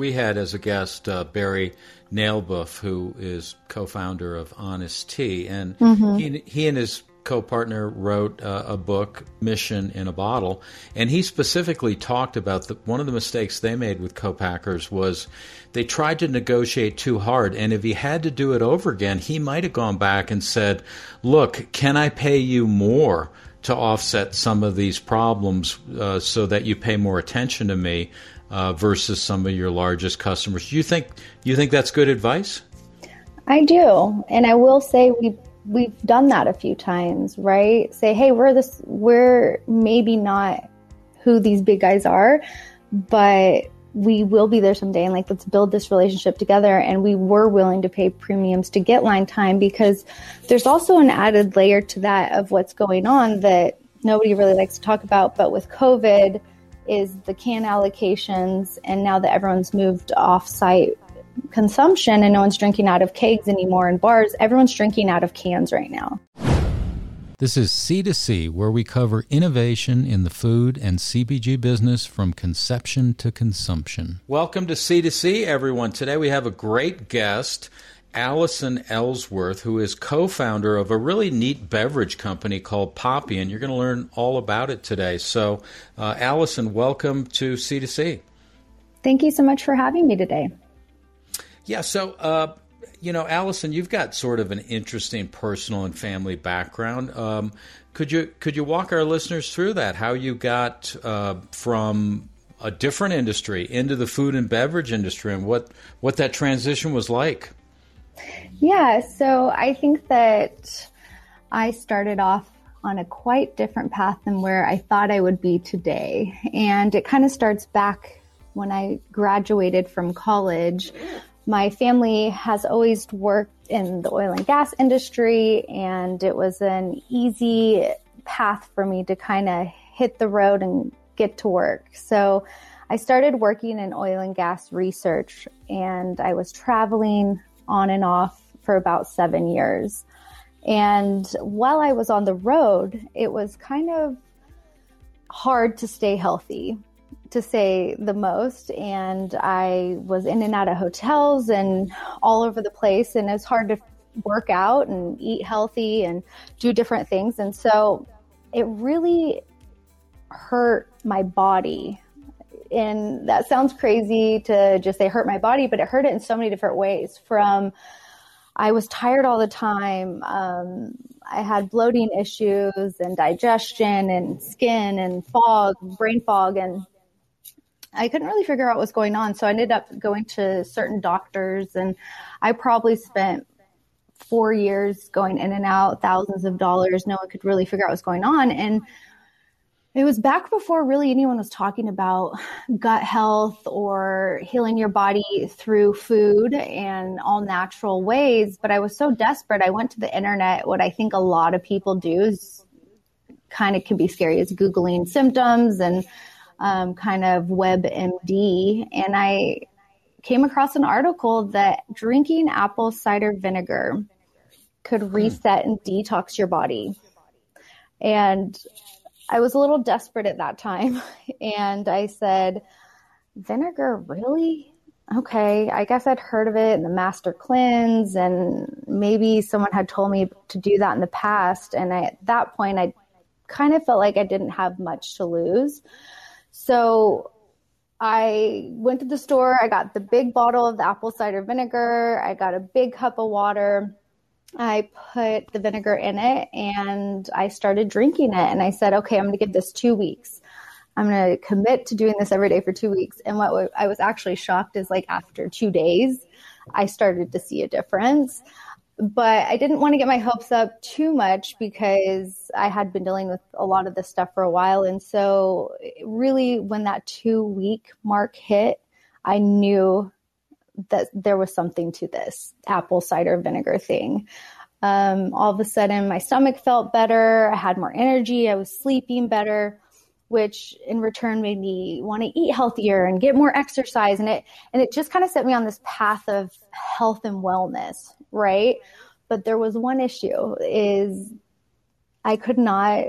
We had as a guest Barry Nalebuff, who is co-founder of Honest Tea, and he and his co-partner wrote a book, Mission in a Bottle, and he specifically talked about one of the mistakes they made with co-packers was they tried to negotiate too hard, and if he had to do it over again, he might have gone back and said, look, can I pay you more to offset some of these problems so that you pay more attention to me? Versus some of your largest customers. Do you think that's good advice? I do. And I will say we've done that a few times, right? Say, hey, we're maybe not who these big guys are, but we will be there someday. And like, let's build this relationship together. And we were willing to pay premiums to get line time, because there's also an added layer to that of what's going on that nobody really likes to talk about. But with COVID, is the can allocations, and now that everyone's moved off-site consumption and no one's drinking out of kegs anymore in bars, everyone's drinking out of cans right now. This is C2C, where we cover innovation in the food and CPG business from conception to consumption. Welcome to C2C, everyone. Today we have a great guest, Allison Ellsworth, who is co-founder of a really neat beverage company called Poppy, and you're going to learn all about it today. So, Allison, welcome to C2C. Thank you so much for having me today. Yeah, so, Allison, you've got sort of an interesting personal and family background. Could you walk our listeners through that, how you got from a different industry into the food and beverage industry and what that transition was like? Yeah, so I think that I started off on a quite different path than where I thought I would be today. And it kind of starts back when I graduated from college. My family has always worked in the oil and gas industry, and it was an easy path for me to kind of hit the road and get to work. So I started working in oil and gas research, and I was traveling on and off for about 7 years. And while I was on the road, it was kind of hard to stay healthy, to say the most. And I was in and out of hotels and all over the place. And it's hard to work out and eat healthy and do different things. And so it really hurt my body. And that sounds crazy to just say hurt my body, but it hurt it in so many different ways. From I was tired all the time. I had bloating issues and digestion and skin and brain fog. And I couldn't really figure out what was going on. So I ended up going to certain doctors, and I probably spent 4 years going in and out, thousands of dollars. No one could really figure out what was going on. And it was back before really anyone was talking about gut health or healing your body through food and all natural ways. But I was so desperate. I went to the internet. What I think a lot of people do is kind of can be scary is Googling symptoms and kind of WebMD. And I came across an article that drinking apple cider vinegar could reset and detox your body. And I was a little desperate at that time, and I said, vinegar, really? Okay, I guess I'd heard of it in the Master Cleanse, and maybe someone had told me to do that in the past, and at that point, I kind of felt like I didn't have much to lose. So I went to the store, I got the big bottle of the apple cider vinegar, I got a big cup of water, I put the vinegar in it, and I started drinking it. And I said, okay, I'm going to give this 2 weeks. I'm going to commit to doing this every day for 2 weeks. And what I was actually shocked is like after 2 days, I started to see a difference. But I didn't want to get my hopes up too much because I had been dealing with a lot of this stuff for a while. And so really when that 2 week mark hit, I knew that there was something to this apple cider vinegar thing. All of a sudden, my stomach felt better. I had more energy. I was sleeping better, which in return made me want to eat healthier and get more exercise. And it just kind of set me on this path of health and wellness, right? But there was one issue is I could not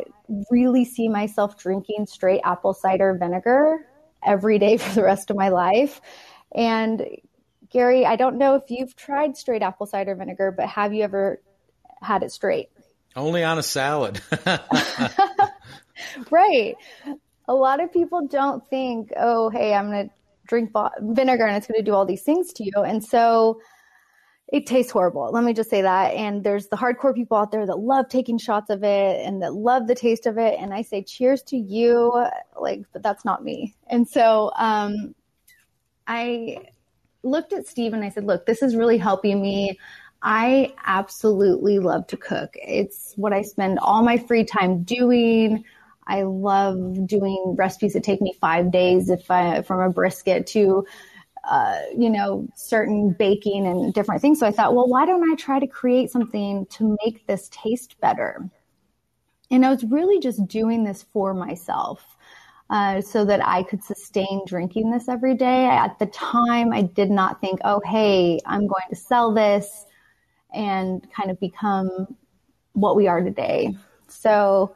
really see myself drinking straight apple cider vinegar every day for the rest of my life. And Gary, I don't know if you've tried straight apple cider vinegar, but have you ever had it straight? Only on a salad. Right. A lot of people don't think, oh, hey, I'm going to drink vinegar and it's going to do all these things to you. And so it tastes horrible. Let me just say that. And there's the hardcore people out there that love taking shots of it and that love the taste of it. And I say, cheers to you. Like, but that's not me. And so I looked at Steve and I said, look, this is really helping me. I absolutely love to cook. It's what I spend all my free time doing. I love doing recipes that take me 5 days, from a brisket to certain baking and different things. So I thought, well, why don't I try to create something to make this taste better? And I was really just doing this for myself so that I could sustain drinking this every day. At the time, I did not think, oh, hey, I'm going to sell this and kind of become what we are today. So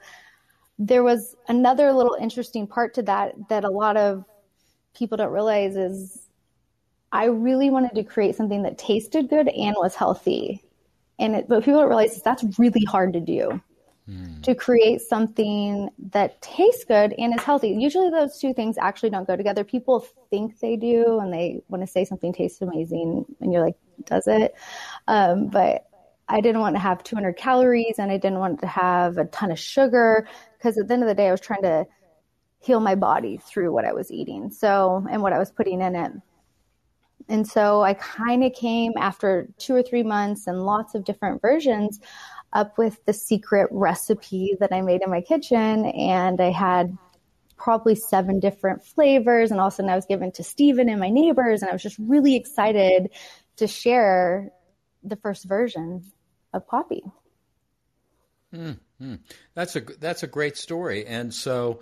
there was another little interesting part to that a lot of people don't realize is, I really wanted to create something that tasted good and was healthy. But people don't realize that's really hard to do, to create something that tastes good and is healthy. Usually those two things actually don't go together. People think they do, and they want to say something tastes amazing, and you're like, does it? But I didn't want to have 200 calories, and I didn't want to have a ton of sugar, because at the end of the day, I was trying to heal my body through what I was eating, and what I was putting in it. And so I kind of came after 2 or 3 months and lots of different versions up with the secret recipe that I made in my kitchen. And I had probably 7 different flavors. And all of a sudden I was given to Steven and my neighbors. And I was just really excited to share the first version of Poppy. Mm-hmm. That's a great story. And so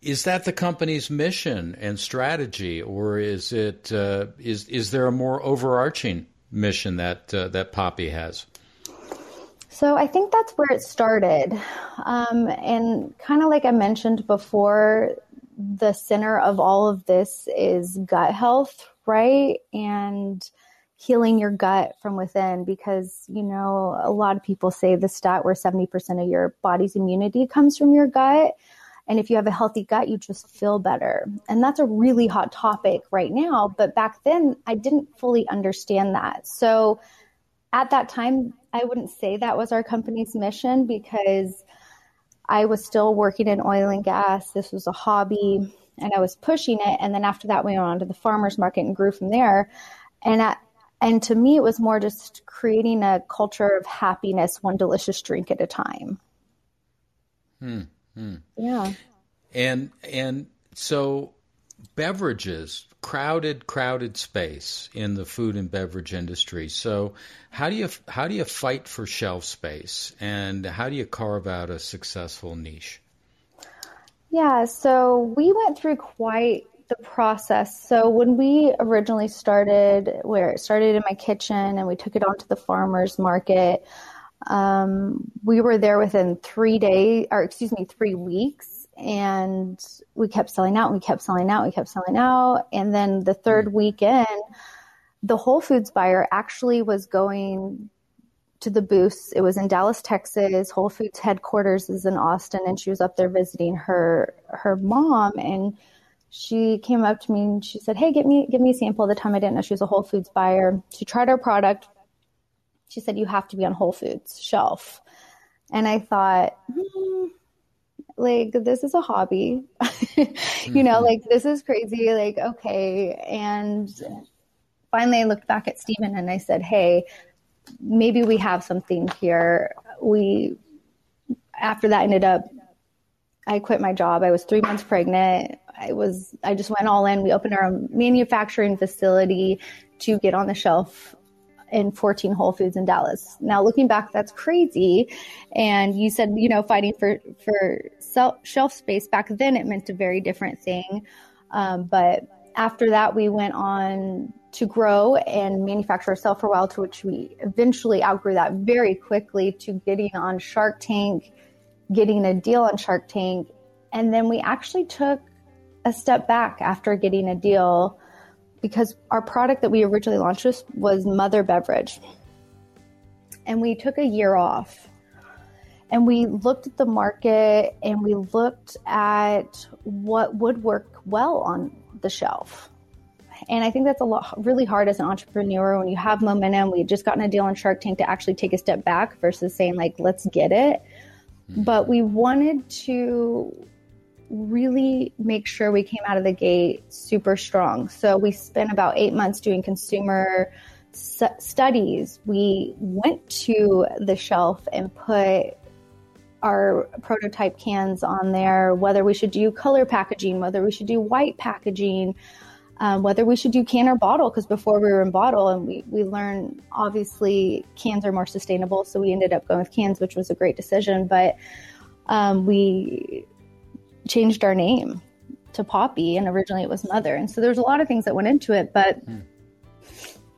is that the company's mission and strategy, or is it is there a more overarching mission that Poppy has? So I think that's where it started, and kind of like I mentioned before, the center of all of this is gut health, right? And healing your gut from within, because a lot of people say the stat where 70% of your body's immunity comes from your gut. And if you have a healthy gut, you just feel better. And that's a really hot topic right now. But back then, I didn't fully understand that. So at that time, I wouldn't say that was our company's mission, because I was still working in oil and gas. This was a hobby, and I was pushing it. And then after that, we went on to the farmers market and grew from there. And to me, it was more just creating a culture of happiness, one delicious drink at a time. Yeah. And so beverages, crowded space in the food and beverage industry. So how do you fight for shelf space, and how do you carve out a successful niche? Yeah. So we went through quite the process. So when we originally started, where it started in my kitchen and we took it onto the farmers market, we were there within 3 weeks, and we kept selling out, And then the third weekend, the Whole Foods buyer actually was going to the booths. It was in Dallas, Texas. Whole Foods headquarters is in Austin, and she was up there visiting her mom, and she came up to me and she said, hey, give me a sample. At the time, I didn't know she was a Whole Foods buyer. She tried our product. She said, you have to be on Whole Foods shelf. And I thought, this is a hobby, this is crazy. Okay. And finally I looked back at Steven and I said, hey, maybe we have something here. After that ended up, I quit my job. I was 3 months pregnant. I just went all in. We opened our own manufacturing facility to get on the shelf in 14 Whole Foods in Dallas. Now, looking back, that's crazy. And you said, fighting for shelf space. Back then, it meant a very different thing. But after that, we went on to grow and manufacture ourselves for a while, to which we eventually outgrew that very quickly to getting on Shark Tank, getting a deal on Shark Tank. And then we actually took a step back after getting a deal, because our product that we originally launched was Mother Beverage. And we took a year off and we looked at the market and we looked at what would work well on the shelf. And I think that's really hard as an entrepreneur when you have momentum. We had just gotten a deal on Shark Tank to actually take a step back versus saying like, let's get it. But we wanted to really make sure we came out of the gate super strong. So we spent about 8 months doing consumer studies. We went to the shelf and put our prototype cans on there, whether we should do color packaging, whether we should do white packaging, whether we should do can or bottle, because before we were in bottle and we learned, obviously, cans are more sustainable. So we ended up going with cans, which was a great decision. But we changed our name to Poppy, and originally it was Mother. And so there's a lot of things that went into it. But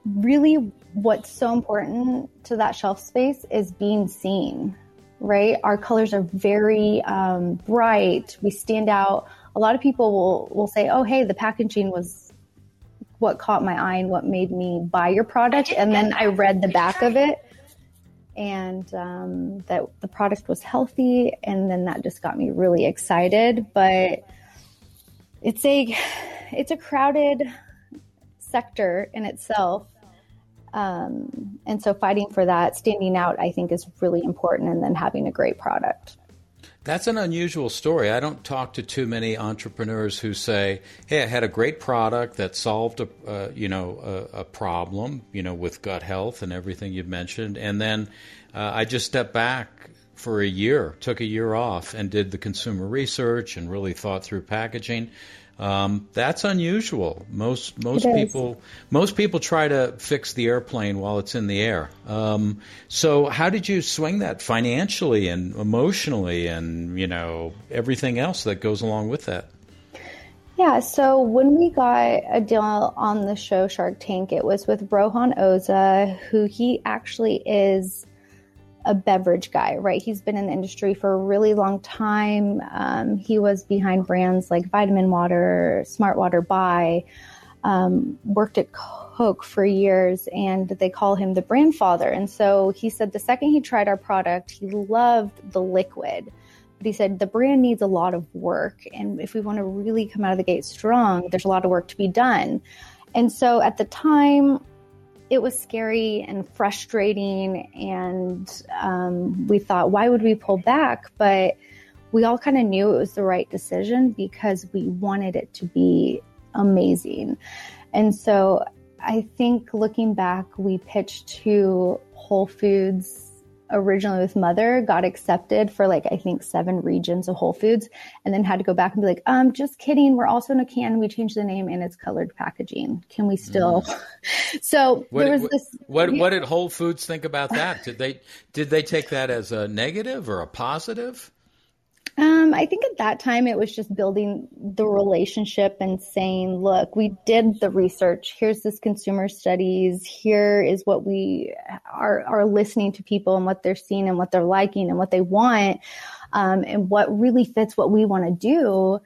really what's so important to that shelf space is being seen, right? Our colors are very bright. We stand out. A lot of people will say, oh, hey, the packaging was what caught my eye and what made me buy your product. And then I read the back of it and that the product was healthy. And then that just got me really excited. But it's a crowded sector in itself. And so fighting for that, standing out, I think is really important. And then having a great product. That's an unusual story. I don't talk to too many entrepreneurs who say, hey, I had a great product that solved a problem, with gut health and everything you've mentioned. And then I just stepped back for a year, took a year off and did the consumer research and really thought through packaging. That's unusual. Most people try to fix the airplane while it's in the air. So how did you swing that financially and emotionally and, everything else that goes along with that? Yeah. So when we got a deal on the show Shark Tank, it was with Rohan Oza, who he actually is a beverage guy, right? He's been in the industry for a really long time. He was behind brands like Vitamin Water, Smart Water by, worked at Coke for years, and they call him the brand father. And so he said the second he tried our product, he loved the liquid. But he said the brand needs a lot of work. And if we want to really come out of the gate strong, there's a lot of work to be done. And so at the time, it was scary and frustrating, and we thought, why would we pull back? But we all kind of knew it was the right decision because we wanted it to be amazing. And so I think looking back, we pitched to Whole Foods originally with Mother, got accepted for I think 7 regions of Whole Foods, and then had to go back and be like, just kidding. We're also in a can. We changed the name and it's colored packaging. Can we still? So what did Whole Foods think about that? Did they take that as a negative or a positive? I think at that time it was just building the relationship and saying, look, we did the research. Here's this consumer studies. Here is what we are listening to people and what they're seeing and what they're liking and what they want, and what really fits what we want to do.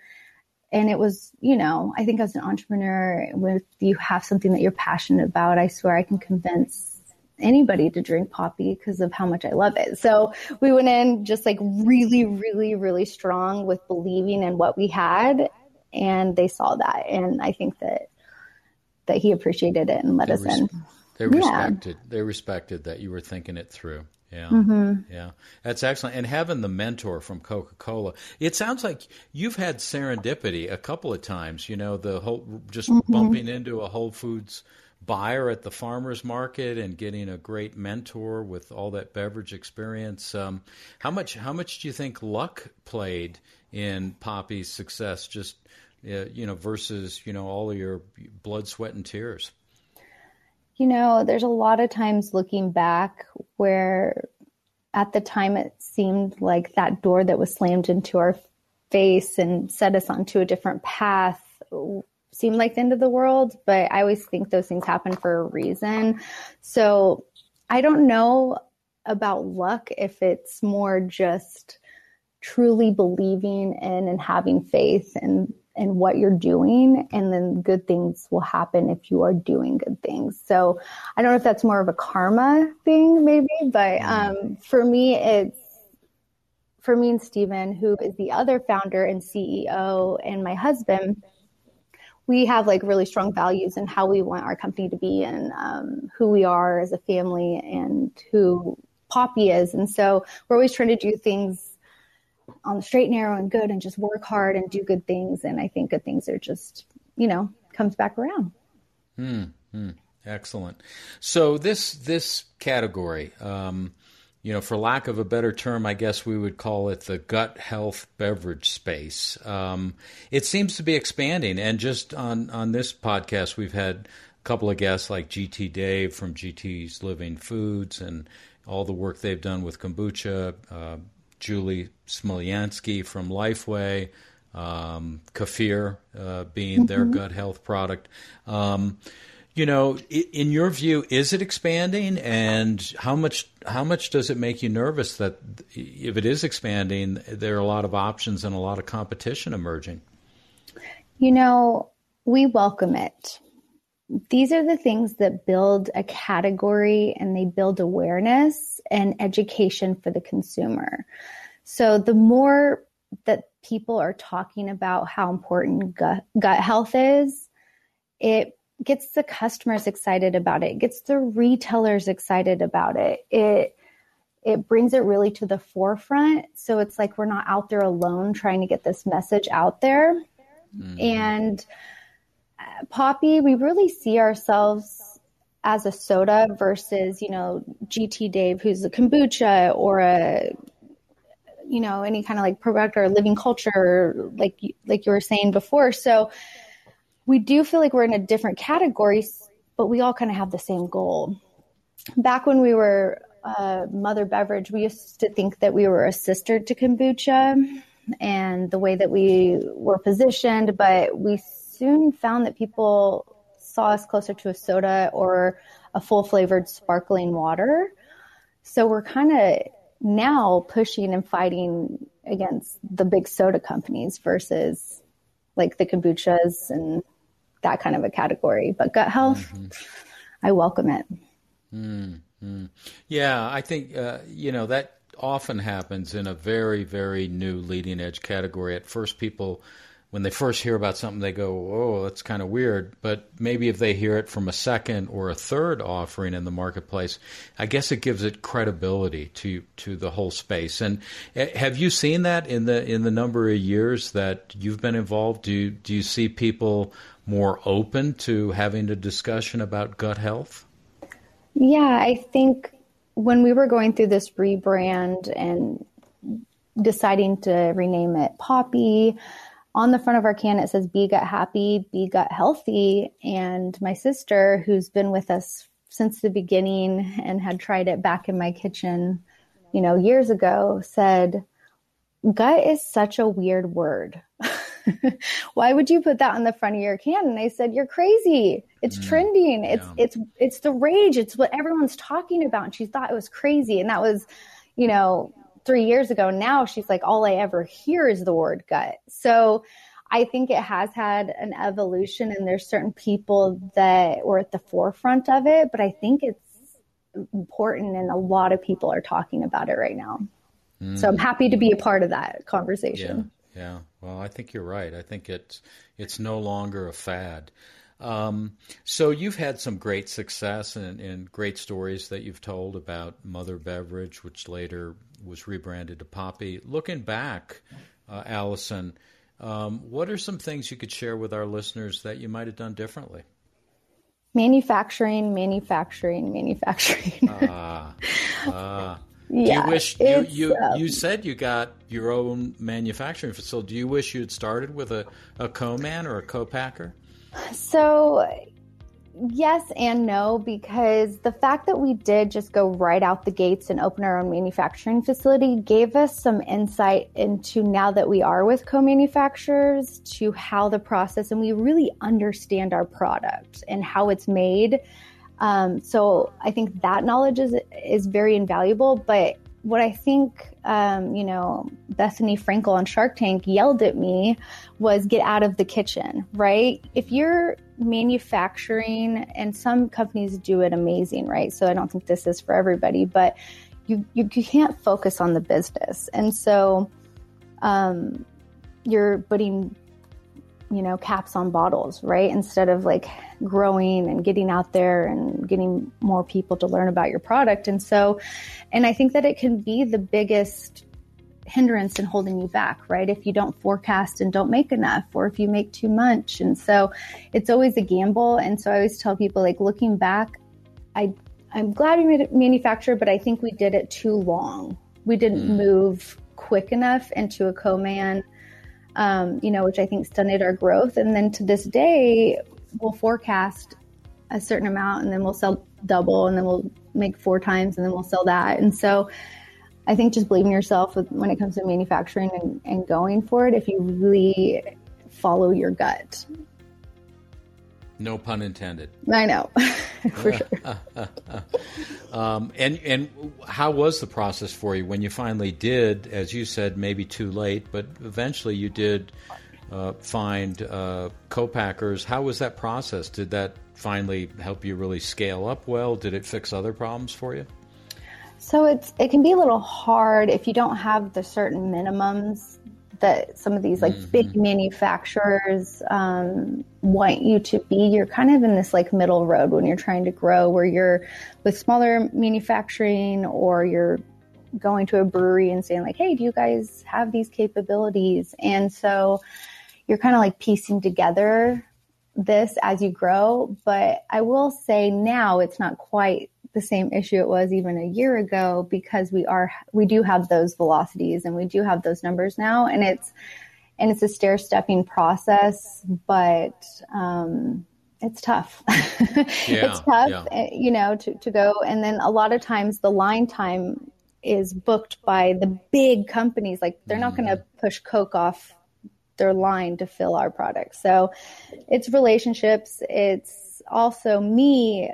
And it was, I think as an entrepreneur, if you have something that you're passionate about, I swear I can convince anybody to drink Poppy because of how much I love it. So we went in just really, really, really strong with believing in what we had, and they saw that. And I think that he appreciated it and let us in. They respected that you were thinking it through. Yeah. Mm-hmm. Yeah. That's excellent. And having the mentor from Coca-Cola, it sounds like you've had serendipity a couple of times, the whole, just mm-hmm. bumping into a Whole Foods buyer at the farmer's market and getting a great mentor with all that beverage experience. How much do you think luck played in Poppy's success, just, versus, all of your blood, sweat, and tears? There's a lot of times looking back where at the time it seemed like that door that was slammed into our face and set us onto a different path seemed like the end of the world, but I always think those things happen for a reason. So I don't know about luck, if it's more just truly believing in and having faith in and what you're doing, and then good things will happen if you are doing good things. So I don't know if that's more of a karma thing maybe, but for me and Steven, who is the other founder and CEO, and my husband, we have like really strong values in how we want our company to be, and who we are as a family and who Poppy is. And so we're always trying to do things on the straight and narrow and good, and just work hard and do good things. And I think good things are just, you know, comes back around. Mm-hmm. Excellent. So this category, you know, for lack of a better term, I guess we would call it the gut health beverage space. It seems to be expanding. And just on this podcast, we've had a couple of guests like GT Dave from GT's Living Foods and all the work they've done with kombucha, Julie Smolianski from Lifeway, Kefir being their gut health product. You know, in your view, is it expanding, and how much does it make you nervous that if it is expanding, there are a lot of options and a lot of competition emerging? You know, we welcome it. These are the things that build a category, and they build awareness and education for the consumer. So the more that people are talking about how important gut health is, it gets the customers excited about it. It gets the retailers excited about it. It brings it really to the forefront. So it's like we're not out there alone trying to get this message out there. Mm-hmm. And Poppy, we really see ourselves as a soda versus, you know, GT Dave, who's a kombucha, or a, you know, any kind of like product or living culture, like you were saying before. So we do feel like we're in a different category, but we all kind of have the same goal. Back when we were Mother Beverage, we used to think that we were a sister to kombucha and the way that we were positioned, but we soon found that people saw us closer to a soda or a full-flavored sparkling water. So we're kind of now pushing and fighting against the big soda companies versus like the kombuchas and that kind of a category. But gut health, I welcome it. Mm-hmm. Yeah, I think, you know, that often happens in a very, very new leading edge category. At first, people, when they first hear about something, they go, oh, that's kind of weird. But maybe if they hear it from a second or a third offering in the marketplace, I guess it gives it credibility to the whole space. And have you seen that in the number of years that you've been involved? Do you see people more open to having a discussion about gut health? Yeah, I think when we were going through this rebrand and deciding to rename it Poppy, on the front of our can, it says, be gut happy, be gut healthy. And my sister, who's been with us since the beginning and had tried it back in my kitchen, you know, years ago, said, gut is such a weird word. Why would you put that on the front of your can? And I said, you're crazy. It's trending. Yeah. It's the rage. It's what everyone's talking about. And she thought it was crazy. And that was, you know, 3 years ago. Now she's like, all I ever hear is the word gut. So I think it has had an evolution, and there's certain people that were at the forefront of it, but I think it's important, and a lot of people are talking about it right now. So I'm happy to be a part of that conversation. Yeah. Well, I think you're right. I think it's no longer a fad. So you've had some great success and great stories that you've told about Mother Beverage, which later was rebranded to Poppy. Looking back, Allison, what are some things you could share with our listeners that you might have done differently? Manufacturing. Yeah, you said you got your own manufacturing facility. Do you wish you had started with a co-man or a co-packer? So yes and no, because the fact that we did just go right out the gates and open our own manufacturing facility gave us some insight into, now that we are with co-manufacturers, to how the process, and we really understand our product and how it's made. So I think that knowledge is very invaluable, but what I think, Bethany Frankel on Shark Tank yelled at me was get out of the kitchen, right? If you're manufacturing, and some companies do it amazing, right? So I don't think this is for everybody, but you can't focus on the business. And so you're putting, caps on bottles, right? Instead of like growing and getting out there and getting more people to learn about your product. And so, and I think that it can be the biggest hindrance in holding you back, right? If you don't forecast and don't make enough, or if you make too much. And so it's always a gamble. And so I always tell people, like, looking back, I'm glad we made it manufacture, but I think we did it too long. We didn't move quick enough into a co-man, which I think stunted our growth. And then to this day, we'll forecast a certain amount, and then we'll sell double, and then we'll make 4 times, and then we'll sell that. And so I think just believe in yourself when it comes to manufacturing and going for it, if you really follow your gut. No pun intended. I know. For sure. And how was the process for you when you finally did, as you said, maybe too late, but eventually you did find co-packers. How was that process? Did that finally help you really scale up well? Did it fix other problems for you? So it can be a little hard if you don't have the certain minimums that some of these like big manufacturers want you to be. You're kind of in this like middle road when you're trying to grow, where you're with smaller manufacturing, or you're going to a brewery and saying like, hey, do you guys have these capabilities? And so you're kind of like piecing together this as you grow. But I will say now it's not quite the same issue it was even a year ago, because we do have those velocities and we do have those numbers now, and it's a stair-stepping process, but it's tough. To go. And then a lot of times the line time is booked by the big companies. Like, they're not going to push Coke off their line to fill our product. So it's relationships. It's also me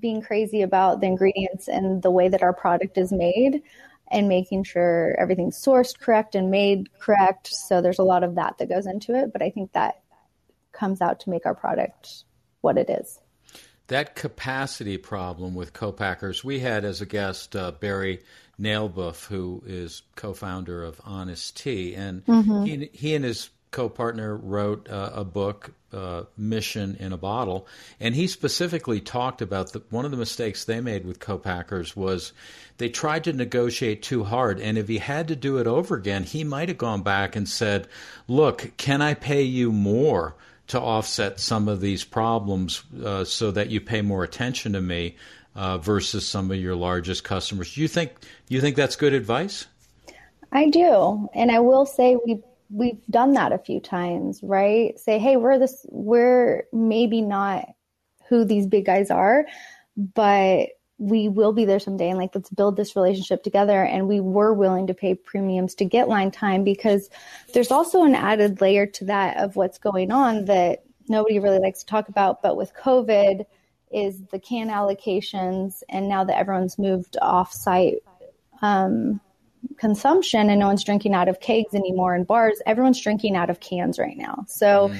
being crazy about the ingredients and the way that our product is made, and making sure everything's sourced correct and made correct. So there's a lot of that goes into it, but I think that comes out to make our product what it is. That capacity problem with co-packers, we had as a guest Barry Nalebuff, who is co-founder of Honest Tea, and he and his co-partner wrote a book, Mission in a Bottle, and he specifically talked about one of the mistakes they made with co-packers was they tried to negotiate too hard, and if he had to do it over again, he might have gone back and said, look, can I pay you more to offset some of these problems so that you pay more attention to me versus some of your largest customers? Do you think that's good advice? I do, and I will say We've done that a few times, right? Say, hey, we're maybe not who these big guys are, but we will be there someday. And like, let's build this relationship together. And we were willing to pay premiums to get line time, because there's also an added layer to that of what's going on that nobody really likes to talk about. But with COVID is the can allocations. And now that everyone's moved off-site, consumption, and no one's drinking out of kegs anymore in bars, everyone's drinking out of cans right now. So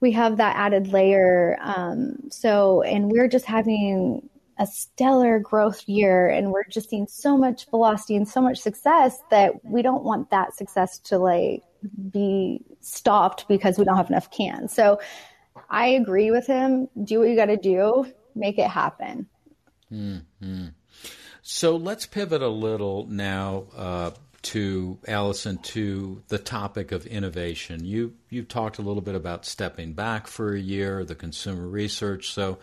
we have that added layer. And we're just having a stellar growth year, and we're just seeing so much velocity and so much success that we don't want that success to like be stopped because we don't have enough cans. So I agree with him. Do what you got to do, make it happen. So let's pivot a little now to, Allison, to the topic of innovation. You talked a little bit about stepping back for a year, the consumer research. So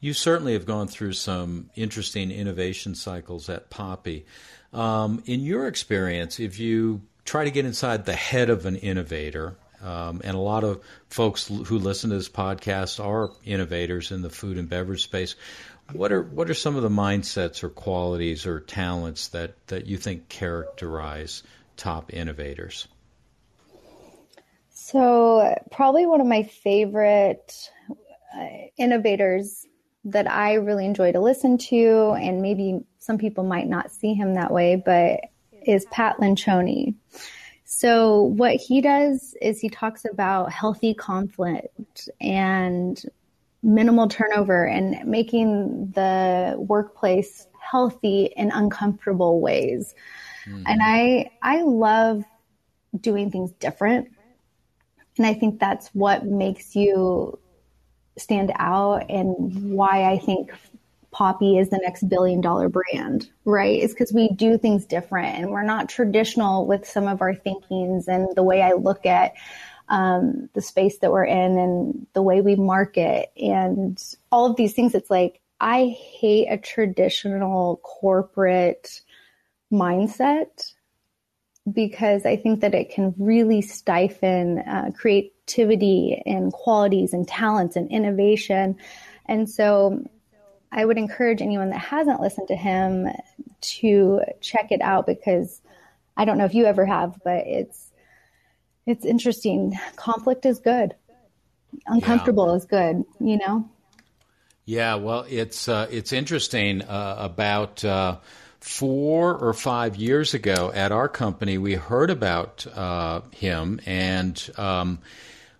you certainly have gone through some interesting innovation cycles at Poppy. In your experience, if you try to get inside the head of an innovator, and a lot of folks who listen to this podcast are innovators in the food and beverage space, what are some of the mindsets or qualities or talents that you think characterize top innovators? So probably one of my favorite innovators that I really enjoy to listen to, and maybe some people might not see him that way, but is Pat Lencioni. So what he does is he talks about healthy conflict and minimal turnover and making the workplace healthy in uncomfortable ways. Mm-hmm. And I love doing things different. And I think that's what makes you stand out and why I think Poppy is the next billion-dollar brand, right? It's because we do things different and we're not traditional with some of our thinkings and the way I look at the space that we're in and the way we market and all of these things. It's like, I hate a traditional corporate mindset because I think that it can really stifle creativity and qualities and talents and innovation. And so I would encourage anyone that hasn't listened to him to check it out, because I don't know if you ever have, but it's interesting. Conflict is good. Uncomfortable is good, you know? Yeah. Well, it's interesting, about 4 or 5 years ago at our company, we heard about him, and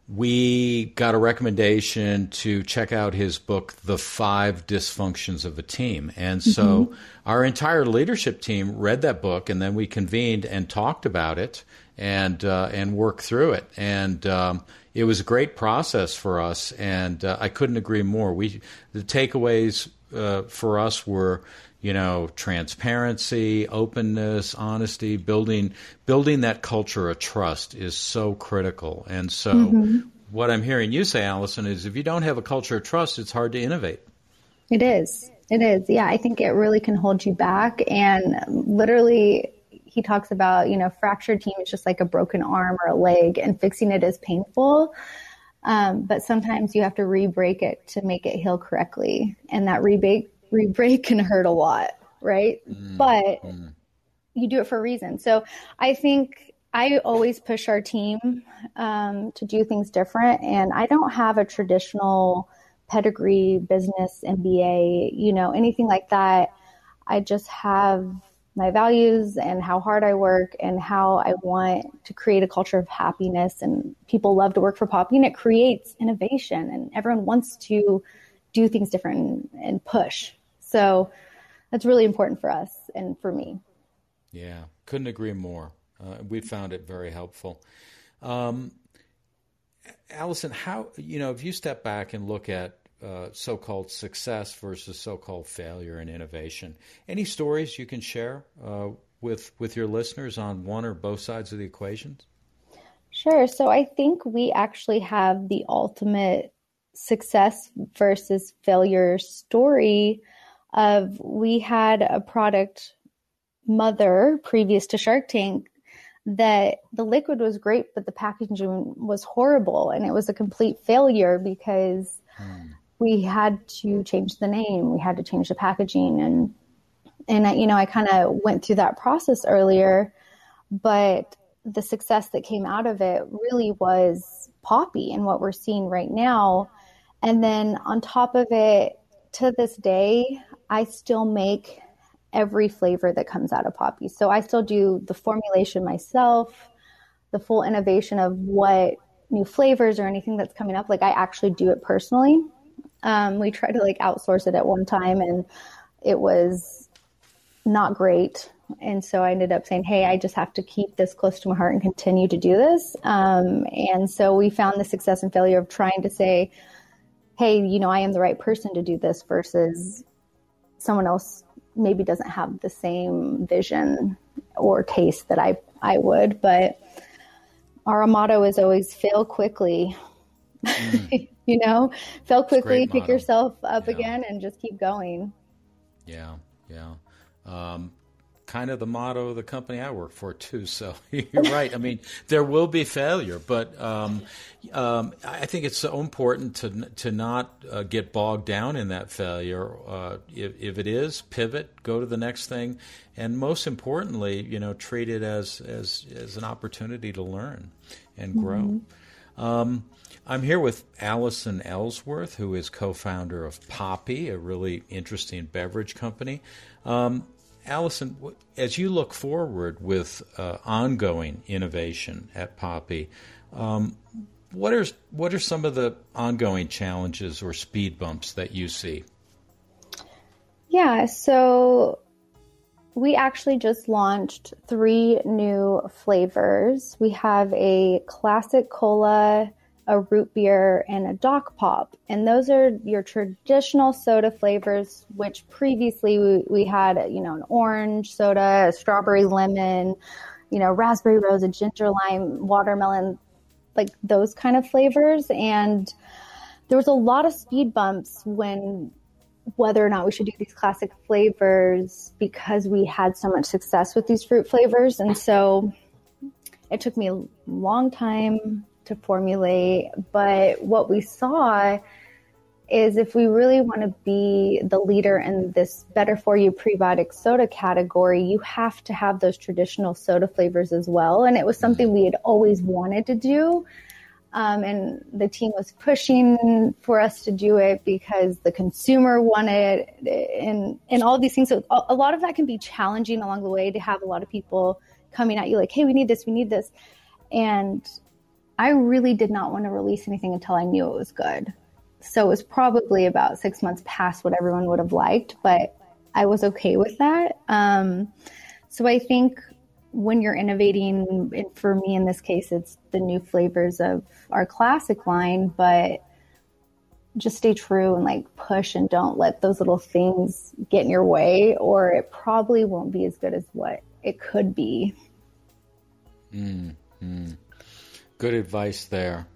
we got a recommendation to check out his book, The Five Dysfunctions of a Team. And so our entire leadership team read that book, and then we convened and talked about it and worked through it. And it was a great process for us, and I couldn't agree more. The takeaways for us were, you know, transparency, openness, honesty, building that culture of trust is so critical. And so what I'm hearing you say, Allison, is if you don't have a culture of trust, it's hard to innovate. It is. Yeah, I think it really can hold you back. And literally, he talks about, you know, fractured team is just like a broken arm or a leg, and fixing it is painful. But sometimes you have to re-break it to make it heal correctly. And that re-break can hurt a lot, right? But you do it for a reason. So I think I always push our team to do things different. And I don't have a traditional pedigree, business, MBA, you know, anything like that. I just have my values and how hard I work and how I want to create a culture of happiness. And people love to work for Poppy, and it creates innovation, and everyone wants to do things different and push. So that's really important for us and for me. Yeah, couldn't agree more. We found it very helpful. Allison, how, you know, if you step back and look at so-called success versus so-called failure in innovation, any stories you can share with your listeners on one or both sides of the equations? Sure. So I think we actually have the ultimate success versus failure story of, we had a product, Mother, previous to Shark Tank, that the liquid was great, but the packaging was horrible. And it was a complete failure because we had to change the name. We had to change the packaging. And I, you know, I kind of went through that process earlier, but the success that came out of it really was Poppy and what we're seeing right now. And then on top of it, to this day, I still make every flavor that comes out of Poppy. So I still do the formulation myself, the full innovation of what new flavors or anything that's coming up. Like, I actually do it personally. We tried to outsource it at one time, and it was not great. And so I ended up saying, hey, I just have to keep this close to my heart and continue to do this. And so we found the success and failure of trying to say, hey, you know, I am the right person to do this versus someone else maybe doesn't have the same vision or taste that I would. But our motto is always fail quickly, you know, fail quickly, pick yourself up again, and just keep going. Yeah. Kind of the motto of the company I work for too. So you're right. I mean, there will be failure, but I think it's so important to not get bogged down in that failure. If it is, pivot, go to the next thing, and most importantly, you know, treat it as an opportunity to learn and grow. I'm here with Allison Ellsworth, who is co-founder of Poppy, a really interesting beverage company. Allison, as you look forward with ongoing innovation at Poppy, what are some of the ongoing challenges or speed bumps that you see? Yeah, so we actually just launched 3 new flavors. We have a classic cola, a root beer, and a dock pop. And those are your traditional soda flavors, which previously we had, an orange soda, a strawberry lemon, raspberry rose, a ginger lime, watermelon, like those kind of flavors. And there was a lot of speed bumps when whether or not we should do these classic flavors because we had so much success with these fruit flavors. And so it took me a long time to formulate, but what we saw is if we really want to be the leader in this better for you prebiotic soda category, you have to have those traditional soda flavors as well. And it was something we had always wanted to do. And the team was pushing for us to do it because the consumer wanted it and all of these things. So a lot of that can be challenging along the way to have a lot of people coming at you like, hey, we need this. And I really did not want to release anything until I knew it was good. So it was probably about 6 months past what everyone would have liked, but I was okay with that. So I think when you're innovating, and for me in this case, it's the new flavors of our classic line, but just stay true and push and don't let those little things get in your way, or it probably won't be as good as what it could be. Mm-hmm. Good advice there.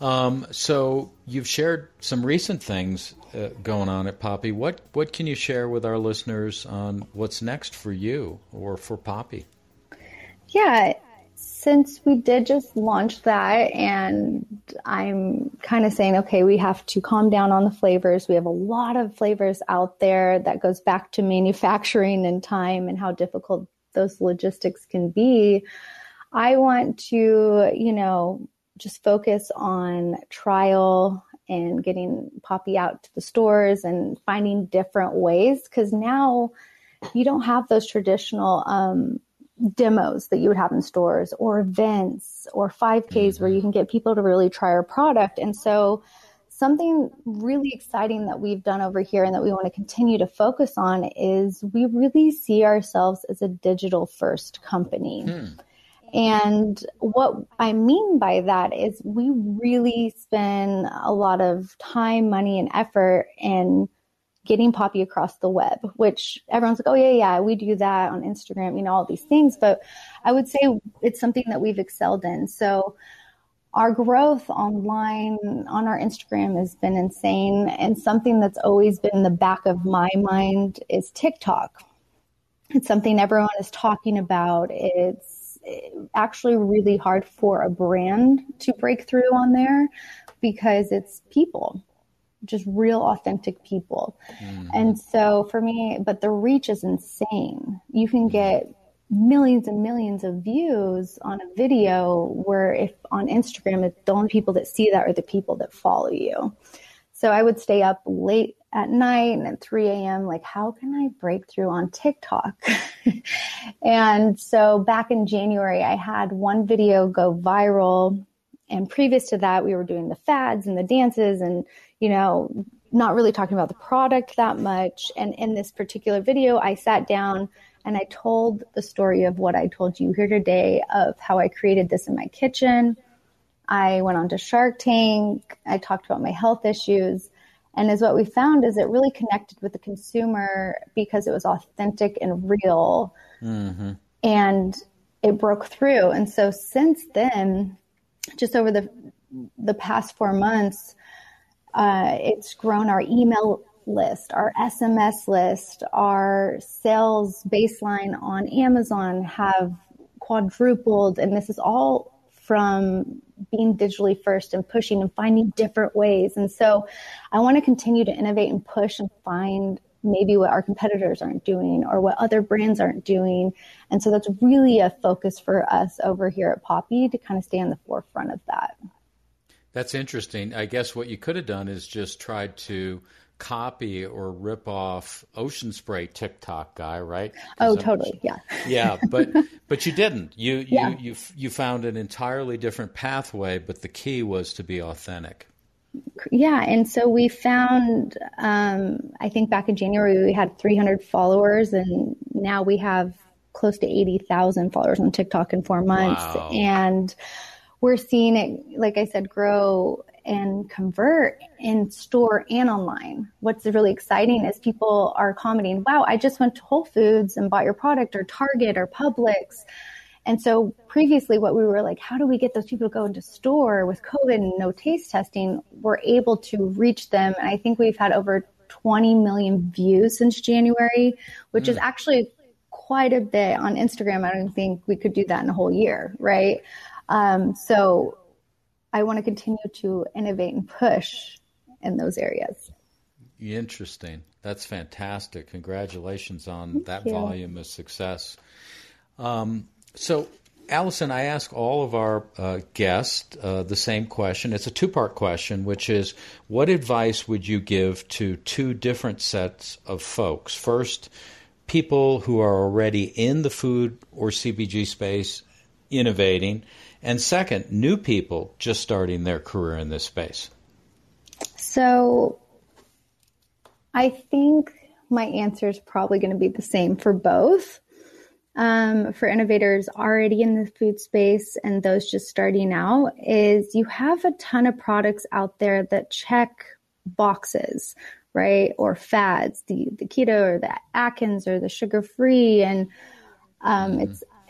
So you've shared some recent things going on at Poppy. What can you share with our listeners on what's next for you or for Poppy? Yeah, since we did just launch that, and I'm kind of saying, okay, we have to calm down on the flavors. We have a lot of flavors out there. That goes back to manufacturing and time and how difficult those logistics can be. I want to, just focus on trial and getting Poppy out to the stores and finding different ways, because now you don't have those traditional demos that you would have in stores or events or 5Ks where you can get people to really try our product. And so something really exciting that we've done over here and that we want to continue to focus on is we really see ourselves as a digital first company. And what I mean by that is we really spend a lot of time, money, and effort in getting Poppy across the web, which everyone's like, oh, yeah, we do that on Instagram, all these things. But I would say it's something that we've excelled in. So our growth online on our Instagram has been insane. And something that's always been in the back of my mind is TikTok. It's something everyone is talking about. It's actually really hard for a brand to break through on there because it's people, just real authentic people. And so for me, but the reach is insane. You can get millions and millions of views on a video where if on Instagram, it's the only people that see that are the people that follow you. So I would stay up late at night and at 3 a.m., how can I break through on TikTok? And so back in January, I had one video go viral. And previous to that, we were doing the fads and the dances and, not really talking about the product that much. And in this particular video, I sat down and I told the story of what I told you here today of how I created this in my kitchen. I went on to Shark Tank. I talked about my health issues. And is what we found is it really connected with the consumer because it was authentic and real. And it broke through. And so since then, just over the past 4 months, it's grown our email list, our SMS list, our sales baseline on Amazon have quadrupled. And this is all from being digitally first and pushing and finding different ways. And so I want to continue to innovate and push and find maybe what our competitors aren't doing or what other brands aren't doing. And so that's really a focus for us over here at Poppy to kind of stay on the forefront of that. That's interesting. I guess what you could have done is just tried to copy or rip off Ocean Spray TikTok guy, right? Oh, totally. Yeah. Yeah. But you didn't. You found an entirely different pathway, but the key was to be authentic. Yeah. And so we found, I think back in January, we had 300 followers, and now we have close to 80,000 followers on TikTok in 4 months. Wow. And we're seeing it, like I said, grow and convert in store and online. What's really exciting is people are commenting, wow, I just went to Whole Foods and bought your product, or Target or Publix. And so previously what we were like, how do we get those people to go into store with COVID and no taste testing? We're able to reach them. And I think we've had over 20 million views since January, which is actually quite a bit on Instagram. I don't think we could do that in a whole year, right? So I want to continue to innovate and push in those areas. Interesting. That's fantastic. Congratulations on that volume of success. So, Allison, I ask all of our guests the same question. It's a two-part question, which is, what advice would you give to two different sets of folks? First, people who are already in the food or CPG space innovating, and second, new people just starting their career in this space. So I think my answer is probably going to be the same for both. For innovators already in the food space and those just starting out, is you have a ton of products out there that check boxes, right? Or fads, the keto or the Atkins or the sugar-free. And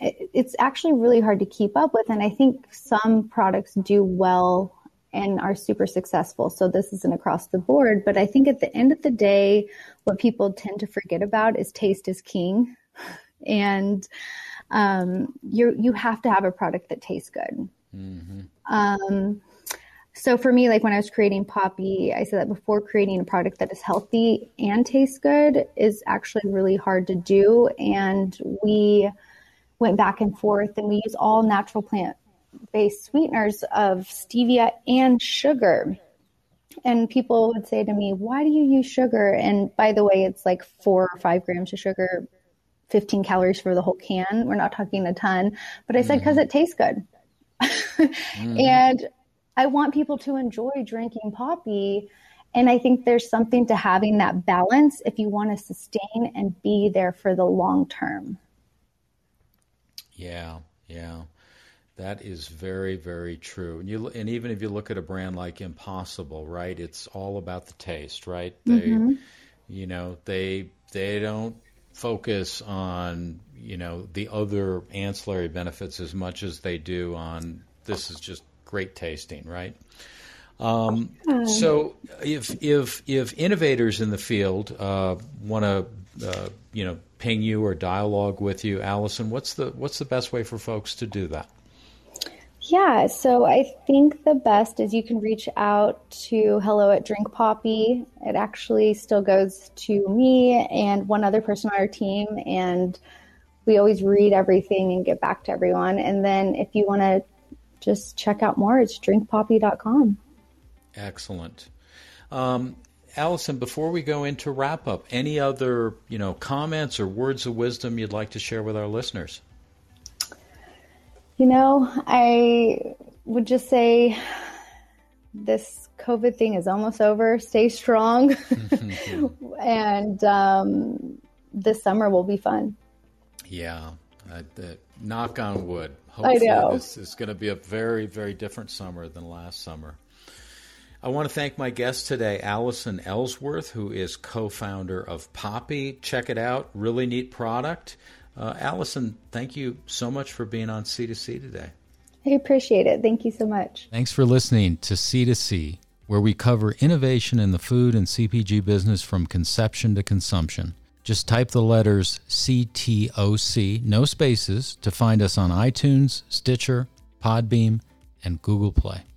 it's actually really hard to keep up with. And I think some products do well and are super successful. So this isn't across the board. But I think at the end of the day, what people tend to forget about is taste is king. And you have to have a product that tastes good. Mm-hmm. So for me, like when I was creating Poppy, I said that before, creating a product that is healthy and tastes good is actually really hard to do. And we went back and forth, and we use all natural plant-based sweeteners of stevia and sugar. And people would say to me, why do you use sugar? And by the way, it's like 4 or 5 grams of sugar, 15 calories for the whole can. We're not talking a ton. But I said, because it tastes good. And I want people to enjoy drinking Poppy. And I think there's something to having that balance if you want to sustain and be there for the long term. Yeah, yeah. That is very, very true. And even if you look at a brand like Impossible, right? It's all about the taste, right? Mm-hmm. They don't focus on, the other ancillary benefits as much as they do on this is just great tasting, right? So if innovators in the field want to, ping you or dialogue with you, Allison, what's the best way for folks to do that? Yeah. So I think the best is you can reach out to hello@drinkpoppy. It actually still goes to me and one other person on our team. And we always read everything and get back to everyone. And then if you want to just check out more, it's drinkpoppy.com. Excellent. Allison, before we go into wrap up, any other, comments or words of wisdom you'd like to share with our listeners? I would just say this COVID thing is almost over. Stay strong. And this summer will be fun. Yeah. Knock on wood. Hopefully this is going to be a very, very different summer than last summer. I want to thank my guest today, Allison Ellsworth, who is co-founder of Poppy. Check it out. Really neat product. Allison, thank you so much for being on C2C today. I appreciate it. Thank you so much. Thanks for listening to C2C, where we cover innovation in the food and CPG business from conception to consumption. Just type the letters CTOC, no spaces, to find us on iTunes, Stitcher, Podbeam, and Google Play.